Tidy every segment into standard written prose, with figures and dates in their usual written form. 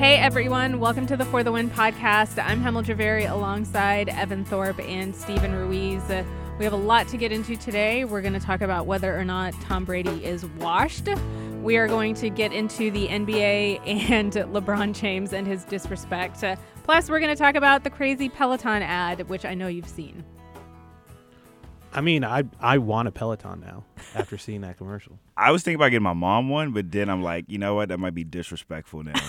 Hey everyone, welcome to the For the Win podcast. I'm Hemel Javeri alongside Evan Thorpe and Steven Ruiz. We have a lot to get into today. We're going to talk about whether or not Tom Brady is washed. We are going to get into the NBA and LeBron James and his disrespect. Plus, we're going to talk about the crazy Peloton ad, which I know you've seen. I mean, I want a Peloton now after seeing that commercial. I was thinking about getting my mom one, but then I'm like, you know what? That might be disrespectful now.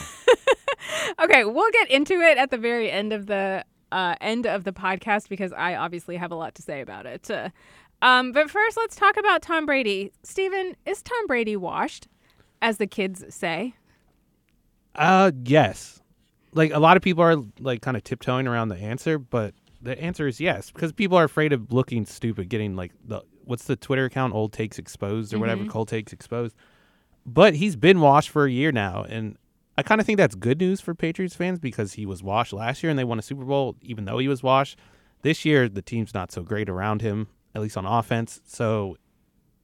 Okay, we'll get into it at the very end of the podcast because I obviously have a lot to say about it. But first, let's talk about Tom Brady. Steven, is Tom Brady washed, as the kids say? Yes. Like, a lot of people are like kind of tiptoeing around the answer, but the answer is yes, because people are afraid of looking stupid, getting like what's the Twitter account, Old Takes Exposed or whatever, Cold Takes Exposed. But he's been washed for a year now, and I kind of think that's good news for Patriots fans because he was washed last year and they won a Super Bowl even though he was washed. This year, the team's not so great around him, at least on offense, so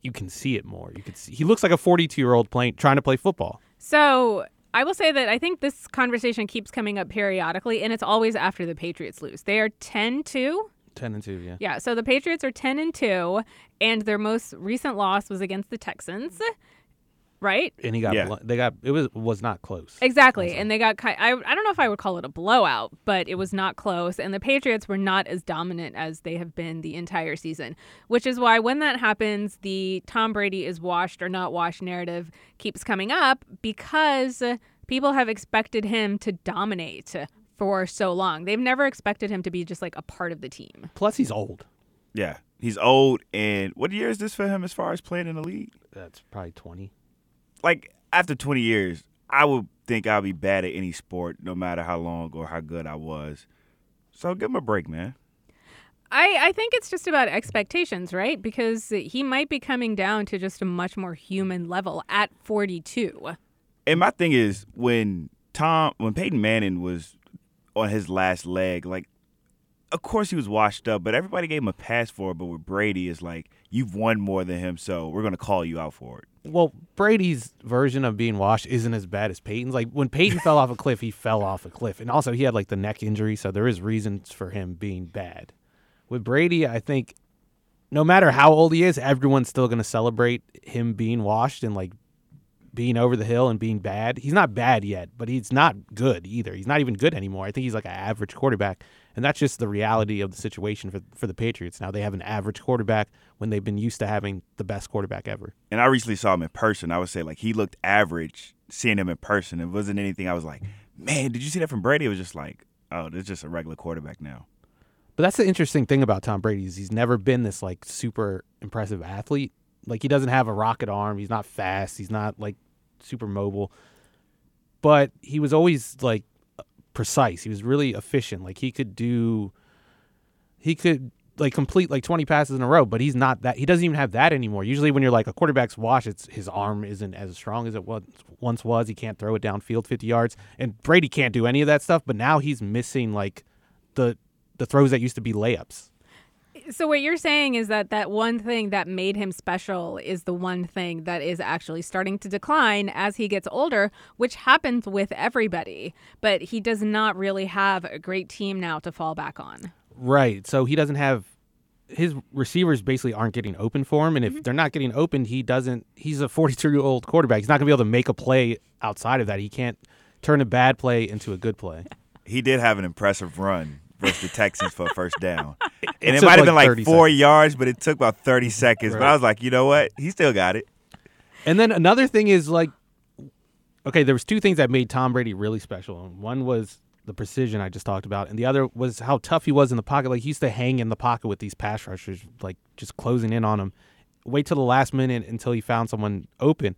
you can see it more. You could see he looks like a 42-year-old trying to play football. So I will say that I think this conversation keeps coming up periodically, and it's always after the Patriots lose. They are 10-2. 10-2, yeah. Yeah, so the Patriots are 10-2, and their most recent loss was against the Texans. Right, and he got it was not close. Exactly, and they got I don't know if I would call it a blowout, but it was not close. And the Patriots were not as dominant as they have been the entire season, which is why when that happens, the Tom Brady is washed or not washed narrative keeps coming up because people have expected him to dominate for so long. They've never expected him to be just like a part of the team. Plus, he's old. Yeah, he's old. And what year is this for him as far as playing in the league? That's probably 20. Like, after 20 years, I would think I'd be bad at any sport, no matter how long or how good I was. So give him a break, man. I think it's just about expectations, right? Because he might be coming down to just a much more human level at 42. And my thing is, when Peyton Manning was on his last leg, like, of course he was washed up, but everybody gave him a pass for it. But with Brady, it's like, you've won more than him, so we're going to call you out for it. Well, Brady's version of being washed isn't as bad as Peyton's. Like, when Peyton fell off a cliff, he fell off a cliff. And also, he had, like, the neck injury, so there is reasons for him being bad. With Brady, I think no matter how old he is, everyone's still going to celebrate him being washed and, like, being over the hill and being bad. He's not bad yet, but he's not good either. He's not even good anymore. I think he's, like, an average quarterback. And that's just the reality of the situation for the Patriots. Now they have an average quarterback when they've been used to having the best quarterback ever. And I recently saw him in person. I would say, like, he looked average seeing him in person. It wasn't anything I was like, man, did you see that from Brady? It was just like, oh, there's just a regular quarterback now. But that's the interesting thing about Tom Brady is he's never been this, like, super impressive athlete. Like, he doesn't have a rocket arm. He's not fast. He's not, like, super mobile. But he was always, like, precise. He was really efficient. Like, he could complete like 20 passes in a row, but he's not that. He doesn't even have that anymore. Usually when you're like a quarterback's wash, it's his arm isn't as strong as it once was. He can't throw it downfield 50 yards, and Brady can't do any of that stuff, but now he's missing like the throws that used to be layups. So what you're saying is that one thing that made him special is the one thing that is actually starting to decline as he gets older, which happens with everybody. But he does not really have a great team now to fall back on. Right. So he doesn't have – his receivers basically aren't getting open for him. And if they're not getting open, he's a 42-year-old quarterback. He's not going to be able to make a play outside of that. He can't turn a bad play into a good play. He did have an impressive run versus the Texans for a first down. And it might have been like 4 yards, but it took about 30 seconds. Right. But I was like, you know what? He still got it. And then another thing is like, okay, there was two things that made Tom Brady really special. And one was the precision I just talked about. And the other was how tough he was in the pocket. Like, he used to hang in the pocket with these pass rushers, like just closing in on him. Wait till the last minute until he found someone open.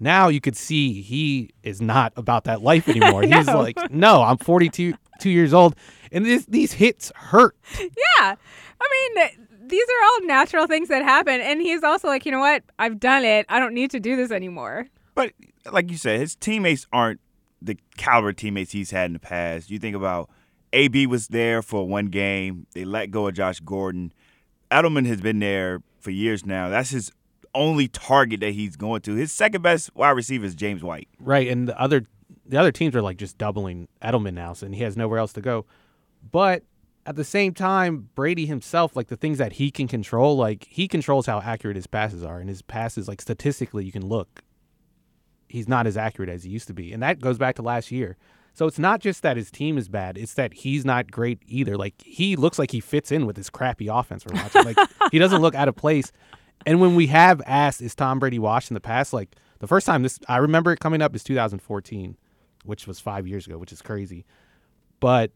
Now you could see he is not about that life anymore. He's like, no, I'm 42 years old, and these hits hurt. Yeah. I mean, these are all natural things that happen, and he's also like, you know what? I've done it. I don't need to do this anymore. But like you said, his teammates aren't the caliber teammates he's had in the past. You think about AB was there for one game. They let go of Josh Gordon. Edelman has been there for years now. That's his only target that he's going to. His second best wide receiver is James White. Right, and the other the other teams are like just doubling Edelman now, and he has nowhere else to go. But at the same time, Brady himself, like the things that he can control, like he controls how accurate his passes are, and his passes, like statistically, you can look, he's not as accurate as he used to be. And that goes back to last year. So it's not just that his team is bad. It's that he's not great either. Like, he looks like he fits in with this crappy offense we're watching. Like, he doesn't look out of place. And when we have asked, is Tom Brady washed in the past? Like, the first time this, I remember it coming up, is 2014, which was 5 years ago, which is crazy. But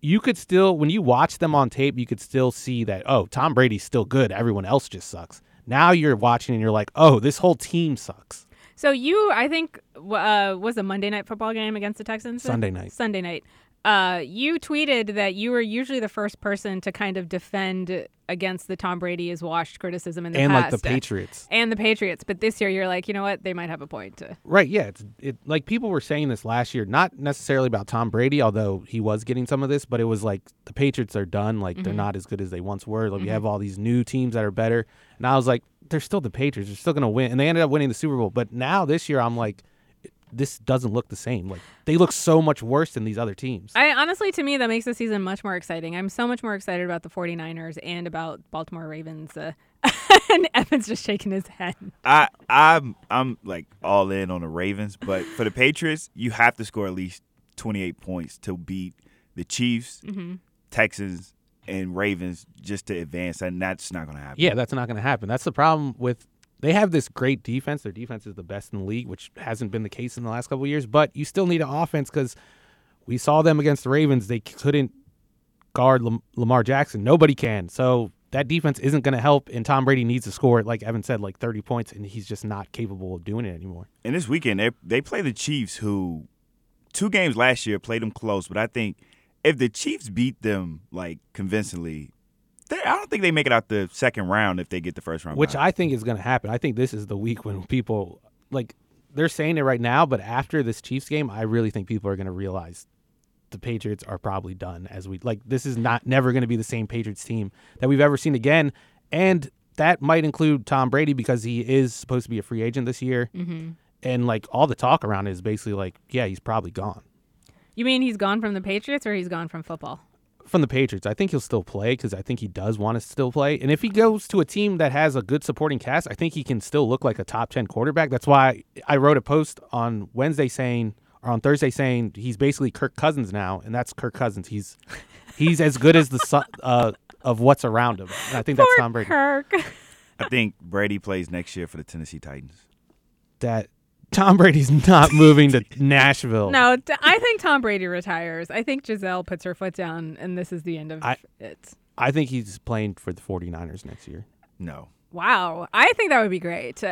you could still, when you watch them on tape, you could still see that, oh, Tom Brady's still good. Everyone else just sucks. Now you're watching and you're like, oh, this whole team sucks. So you, I think, was a Monday night football game against the Texans? Sunday night. You tweeted that you were usually the first person to kind of defend against the Tom Brady is washed criticism in the past. And like the Patriots. And the Patriots. But this year you're like, you know what? They might have a point. Right, yeah. It like people were saying this last year, not necessarily about Tom Brady, although he was getting some of this, but it was like the Patriots are done. Like, mm-hmm. They're not as good as they once were. Like, mm-hmm. We have all these new teams that are better. And I was like, they're still the Patriots. They're still going to win. And they ended up winning the Super Bowl. But now this year, I'm like, this doesn't look the same. Like, they look so much worse than these other teams. Honestly, to me, that makes the season much more exciting. I'm so much more excited about the 49ers and about Baltimore Ravens. And Evan's just shaking his head. I'm like all in on the Ravens. But for the Patriots, you have to score at least 28 points to beat the Chiefs, mm-hmm. Texans, and Ravens just to advance, and that's not going to happen. Yeah, that's not going to happen. That's the problem with – they have this great defense. Their defense is the best in the league, which hasn't been the case in the last couple of years, but you still need an offense because we saw them against the Ravens. They couldn't guard Lamar Jackson. Nobody can. So that defense isn't going to help, and Tom Brady needs to score, like Evan said, like 30 points, and he's just not capable of doing it anymore. And this weekend, they play the Chiefs, who two games last year played them close, but I think – if the Chiefs beat them, like, convincingly, I don't think they make it out the second round if they get the first round. Which I think is going to happen. I think this is the week when people, like, they're saying it right now, but after this Chiefs game, I really think people are going to realize the Patriots are probably done. This is never going to be the same Patriots team that we've ever seen again. And that might include Tom Brady because he is supposed to be a free agent this year. Mm-hmm. And, like, all the talk around it is basically like, yeah, he's probably gone. You mean he's gone from the Patriots or he's gone from football? From the Patriots. I think he'll still play because I think he does want to still play. And if he goes to a team that has a good supporting cast, I think he can still look like a top 10 quarterback. That's why I wrote a post on Thursday saying he's basically Kirk Cousins now, and that's Kirk Cousins. He's as good as the of what's around him. And I think that's Tom Brady. Kirk. I think Brady plays next year for the Tennessee Titans. Tom Brady's not moving to Nashville. No, I think Tom Brady retires. I think Giselle puts her foot down, and this is the end of it. I think he's playing for the 49ers next year. No. Wow. I think that would be great.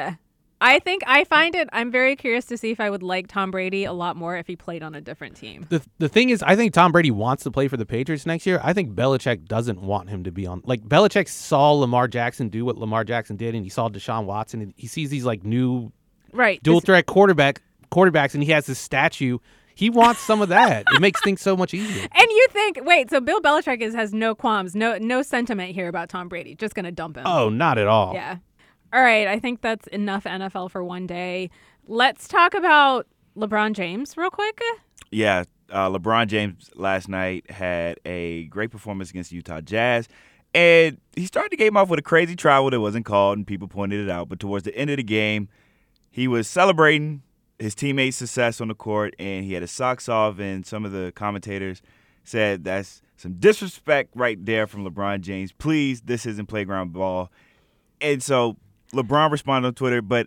I'm very curious to see if I would like Tom Brady a lot more if he played on a different team. The thing is, I think Tom Brady wants to play for the Patriots next year. I think Belichick doesn't want him to be on. Like, Belichick saw Lamar Jackson do what Lamar Jackson did, and he saw Deshaun Watson, and he sees these, like, new... Right. Dual threat quarterbacks, and he has this statue. He wants some of that. It makes things so much easier. And you think, wait, so Bill Belichick has no qualms, no sentiment here about Tom Brady. Just going to dump him. Oh, not at all. Yeah. All right. I think that's enough NFL for one day. Let's talk about LeBron James real quick. Yeah. LeBron James last night had a great performance against the Utah Jazz. And he started the game off with a crazy travel that wasn't called, and people pointed it out. But towards the end of the game, he was celebrating his teammates' success on the court, and he had his socks off, and some of the commentators said that's some disrespect right there from LeBron James. Please, this isn't playground ball. And so LeBron responded on Twitter, but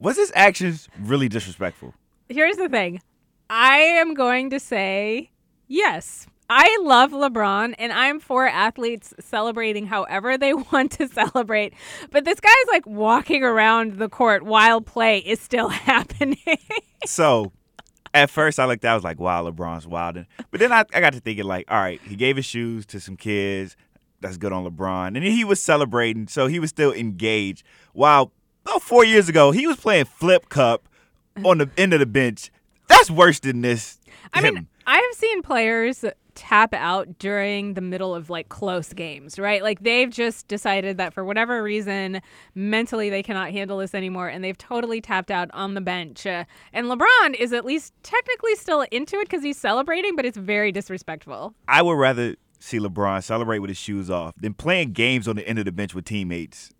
was his actions really disrespectful? Here's the thing. I am going to say yes. I love LeBron, and I'm for athletes celebrating however they want to celebrate. But this guy's, like, walking around the court while play is still happening. So, at first, I was like, wow, LeBron's wilding. But then I got to thinking, like, all right, he gave his shoes to some kids. That's good on LeBron. And then he was celebrating, so he was still engaged. While about 4 years ago, he was playing flip cup on the end of the bench. That's worse than this. I mean, I've seen players – tap out during the middle of like close games, right? Like they've just decided that for whatever reason, mentally they cannot handle this anymore, and they've totally tapped out on the bench. And LeBron is at least technically still into it because he's celebrating, but it's very disrespectful. I would rather see LeBron celebrate with his shoes off than playing games on the end of the bench with teammates.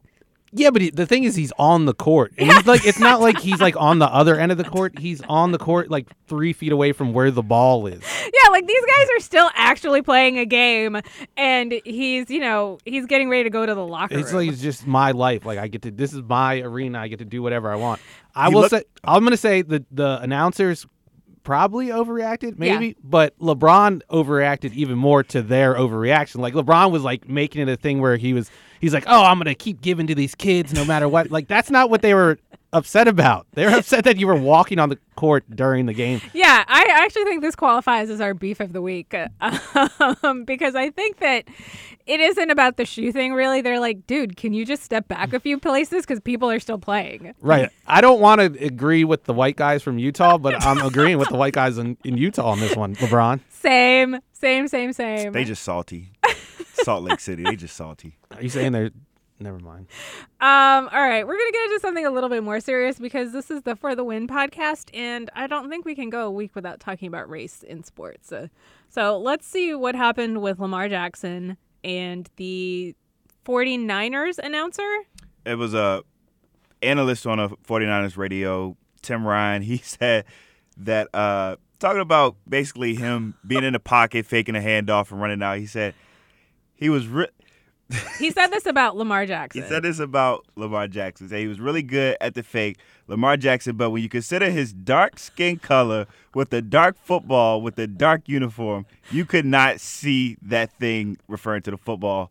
Yeah, but the thing is, he's on the court. And he's like, it's not like he's like on the other end of the court. He's on the court like 3 feet away from where the ball is. Yeah, like these guys are still actually playing a game, and he's, you know, he's getting ready to go to the locker room. It's like it's just my life. Like I get to, this is my arena. I get to do whatever I want. I'm gonna say the announcers probably overreacted, maybe, yeah. But LeBron overreacted even more to their overreaction. Like LeBron was like making it a thing where he's like, oh, I'm gonna keep giving to these kids no matter what. Like that's not what they were upset about. They're upset that you were walking on the court during the game. Yeah, I actually think this qualifies as our beef of the week because I think that it isn't about the shoe thing, really. They're like, dude, can you just step back a few places because people are still playing? Right. I don't want to agree with the white guys from Utah, but I'm agreeing with the white guys in Utah on this one, LeBron. Same. They just salty. Salt Lake City, they just salty. Are you saying they're... Never mind. All right. We're going to get into something a little bit more serious because this is the For the Win podcast, and I don't think we can go a week without talking about race in sports. So let's see what happened with Lamar Jackson and the 49ers announcer. It was an analyst on a 49ers radio, Tim Ryan. He said that talking about basically him being in the pocket, faking a handoff and running out, he said he was he said this about Lamar Jackson. He was really good at the fake Lamar Jackson, but when you consider his dark skin color with the dark football, with the dark uniform, you could not see that thing referring to the football.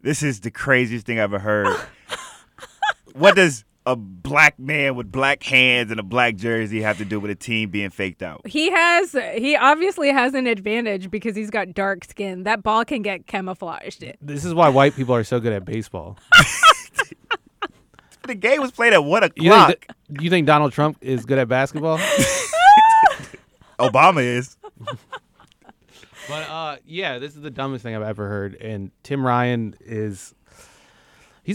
This is the craziest thing I've ever heard. What does a black man with black hands and a black jersey have to do with a team being faked out? He obviously has an advantage because he's got dark skin. That ball can get camouflaged. This is why white people are so good at baseball. The game was played at 1:00. You think Donald Trump is good at basketball? Obama is. But yeah, this is the dumbest thing I've ever heard. And Tim Ryan he's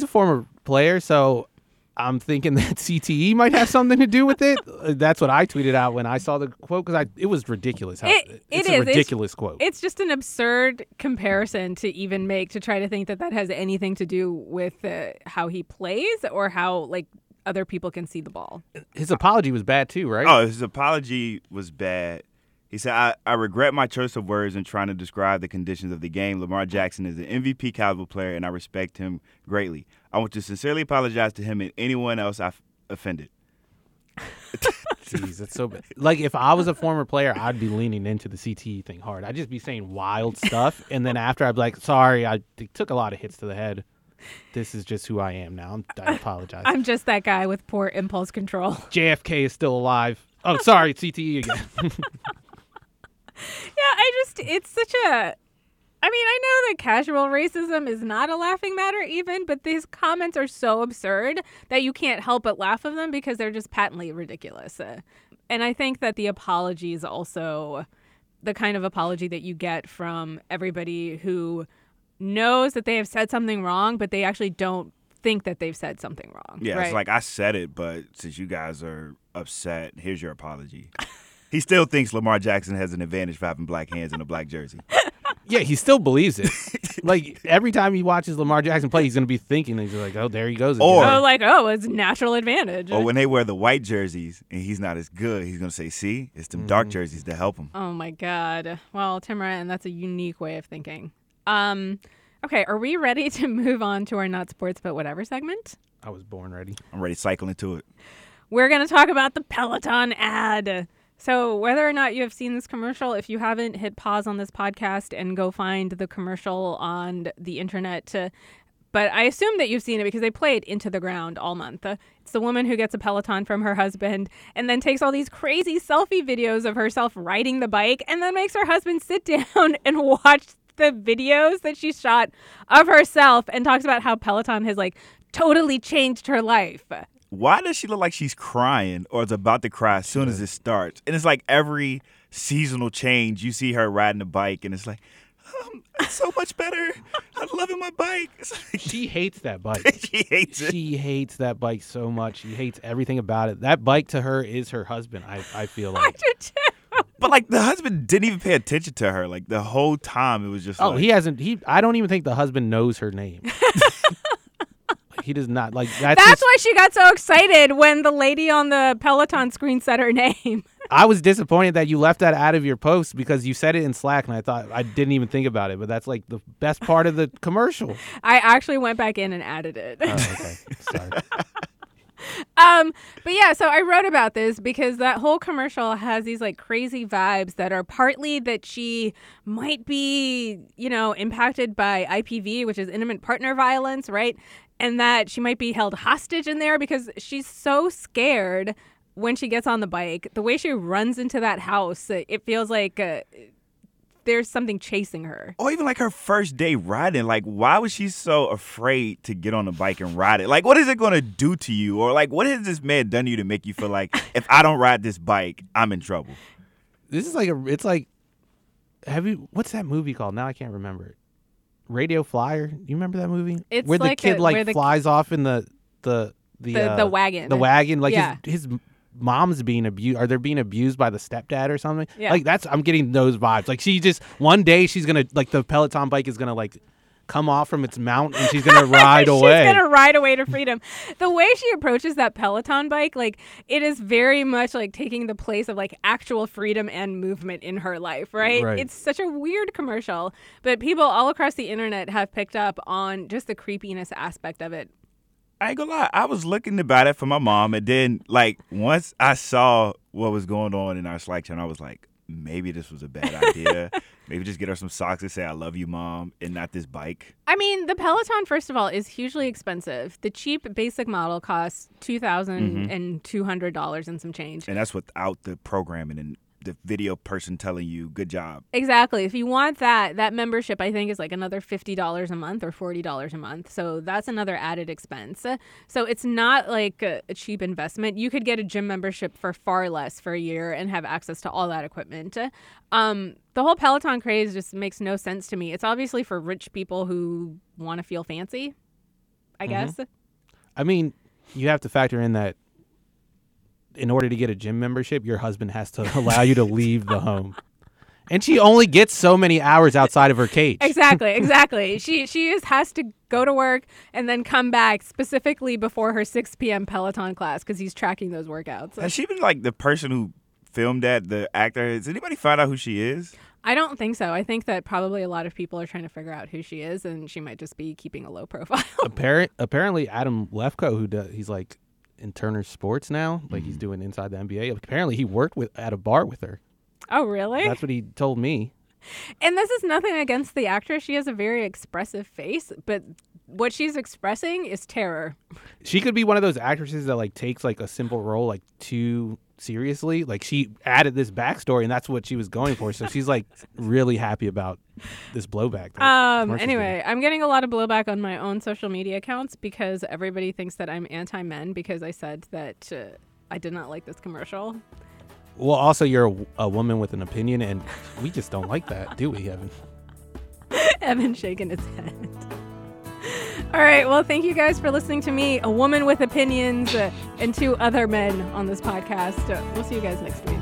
a former player, so I'm thinking that CTE might have something to do with it. That's what I tweeted out when I saw the quote because it was ridiculous. It's a ridiculous quote. It's just an absurd comparison to even make to try to think that has anything to do with how he plays or how like other people can see the ball. His apology was bad too, right? Oh, his apology was bad. He said, I regret my choice of words in trying to describe the conditions of the game. Lamar Jackson is an MVP caliber player, and I respect him greatly. I want to sincerely apologize to him and anyone else I've offended. Jeez, that's so bad. Like, if I was a former player, I'd be leaning into the CTE thing hard. I'd just be saying wild stuff, and then after I'd be like, sorry, I took a lot of hits to the head. This is just who I am now. I apologize. I'm just that guy with poor impulse control. JFK is still alive. Oh, sorry, CTE again. Yeah, it's such a, I mean, I know that casual racism is not a laughing matter even, but these comments are so absurd that you can't help but laugh at them because they're just patently ridiculous. And I think that the apology is also the kind of apology that you get from everybody who knows that they have said something wrong, but they actually don't think that they've said something wrong. Yeah, right? It's like, I said it, but since you guys are upset, here's your apology. He still thinks Lamar Jackson has an advantage for having black hands and a black jersey. Yeah, he still believes it. Like, every time he watches Lamar Jackson play, he's going to be thinking, he's like, oh, there he goes again. Or like, oh, it's natural advantage. Or when they wear the white jerseys and he's not as good, he's going to say, see, it's them dark jerseys that help him. Oh, my God. Well, Tim Ryan, that's a unique way of thinking. Okay, are we ready to move on to our Not Sports But Whatever segment? I was born ready. I'm ready to cycle into it. We're going to talk about the Peloton ad. So whether or not you have seen this commercial, if you haven't, hit pause on this podcast and go find the commercial on the internet. But I assume that you've seen it because they play it into the ground all month. It's the woman who gets a Peloton from her husband and then takes all these crazy selfie videos of herself riding the bike and then makes her husband sit down and watch the videos that she shot of herself and talks about how Peloton has like totally changed her life. Why does she look like she's crying or is about to cry as soon as it starts? And it's like every seasonal change, you see her riding a bike, and it's like, it's so much better. I'm loving my bike. Like, she hates that bike. She hates it. She hates that bike so much. She hates everything about it. That bike to her is her husband, I feel like. I do too. But, like, the husband didn't even pay attention to her. Like, the whole time it was just he hasn't. I don't even think the husband knows her name. He does not. Like, that's why she got so excited when the lady on the Peloton screen said her name. I was disappointed that you left that out of your post because you said it in Slack, and I thought I didn't even think about it. But that's like the best part of the commercial. I actually went back in and added it. Oh, okay. Sorry. But yeah, so I wrote about this because that whole commercial has these like crazy vibes that are partly that she might be, you know, impacted by IPV, which is intimate partner violence, right? And that she might be held hostage in there because she's so scared when she gets on the bike. The way she runs into that house, it feels like there's something chasing her. Or even like her first day riding. Like, why was she so afraid to get on the bike and ride it? Like, what is it going to do to you? Or like, what has this man done to you to make you feel like if I don't ride this bike, I'm in trouble? This is like what's that movie called? Now I can't remember it. Radio Flyer. You remember that movie? It's where like the kid flies off in the wagon. The wagon. Like yeah. his mom's being abused, or they're being abused by the stepdad or something. Yeah. Like that's, I'm getting those vibes. Like she just, one day she's going to, like the Peloton bike is going to like come off from its mount and she's going to ride away. She's going to ride away to freedom. The way she approaches that Peloton bike, like it is very much like taking the place of like actual freedom and movement in her life, right? It's such a weird commercial, but people all across the internet have picked up on just the creepiness aspect of it. I ain't gonna lie, I was looking about it for my mom, and then like once I saw what was going on in our Slack channel, I was like, maybe this was a bad idea. Maybe just get her some socks and say, I love you, Mom, and not this bike. I mean, the Peloton, first of all, is hugely expensive. The cheap basic model costs $2,200 and some change. And that's without the programming and the video person telling you, good job. Exactly. If you want that membership, I think, is like another $50 a month or $40 a month. So that's another added expense. So it's not like a cheap investment. You could get a gym membership for far less for a year and have access to all that equipment. The whole Peloton craze just makes no sense to me. It's obviously for rich people who want to feel fancy, I guess. I mean, you have to factor in that in order to get a gym membership, your husband has to allow you to leave the home. And she only gets so many hours outside of her cage. Exactly. She just has to go to work and then come back specifically before her 6 p.m. Peloton class because he's tracking those workouts. Has she been like the person who filmed that, the actor? Has anybody found out who she is? I don't think so. I think that probably a lot of people are trying to figure out who she is, and she might just be keeping a low profile. Apparently, Adam Lefkoe, he's like, in Turner Sports now, like he's doing Inside the NBA. Apparently, he worked at a bar with her. Oh, really? That's what he told me. And this is nothing against the actress. She has a very expressive face, but what she's expressing is terror. She could be one of those actresses that like takes like a simple role like too seriously. Like she added this backstory, and that's what she was going for. So she's like really happy about this blowback. Anyway, I'm getting a lot of blowback on my own social media accounts because everybody thinks that I'm anti-men because I said that I did not like this commercial. Well, also, you're a woman with an opinion, and we just don't like that, do we, Evan? Evan shaking his head. All right. Well, thank you guys for listening to me, a woman with opinions, and two other men on this podcast. We'll see you guys next week.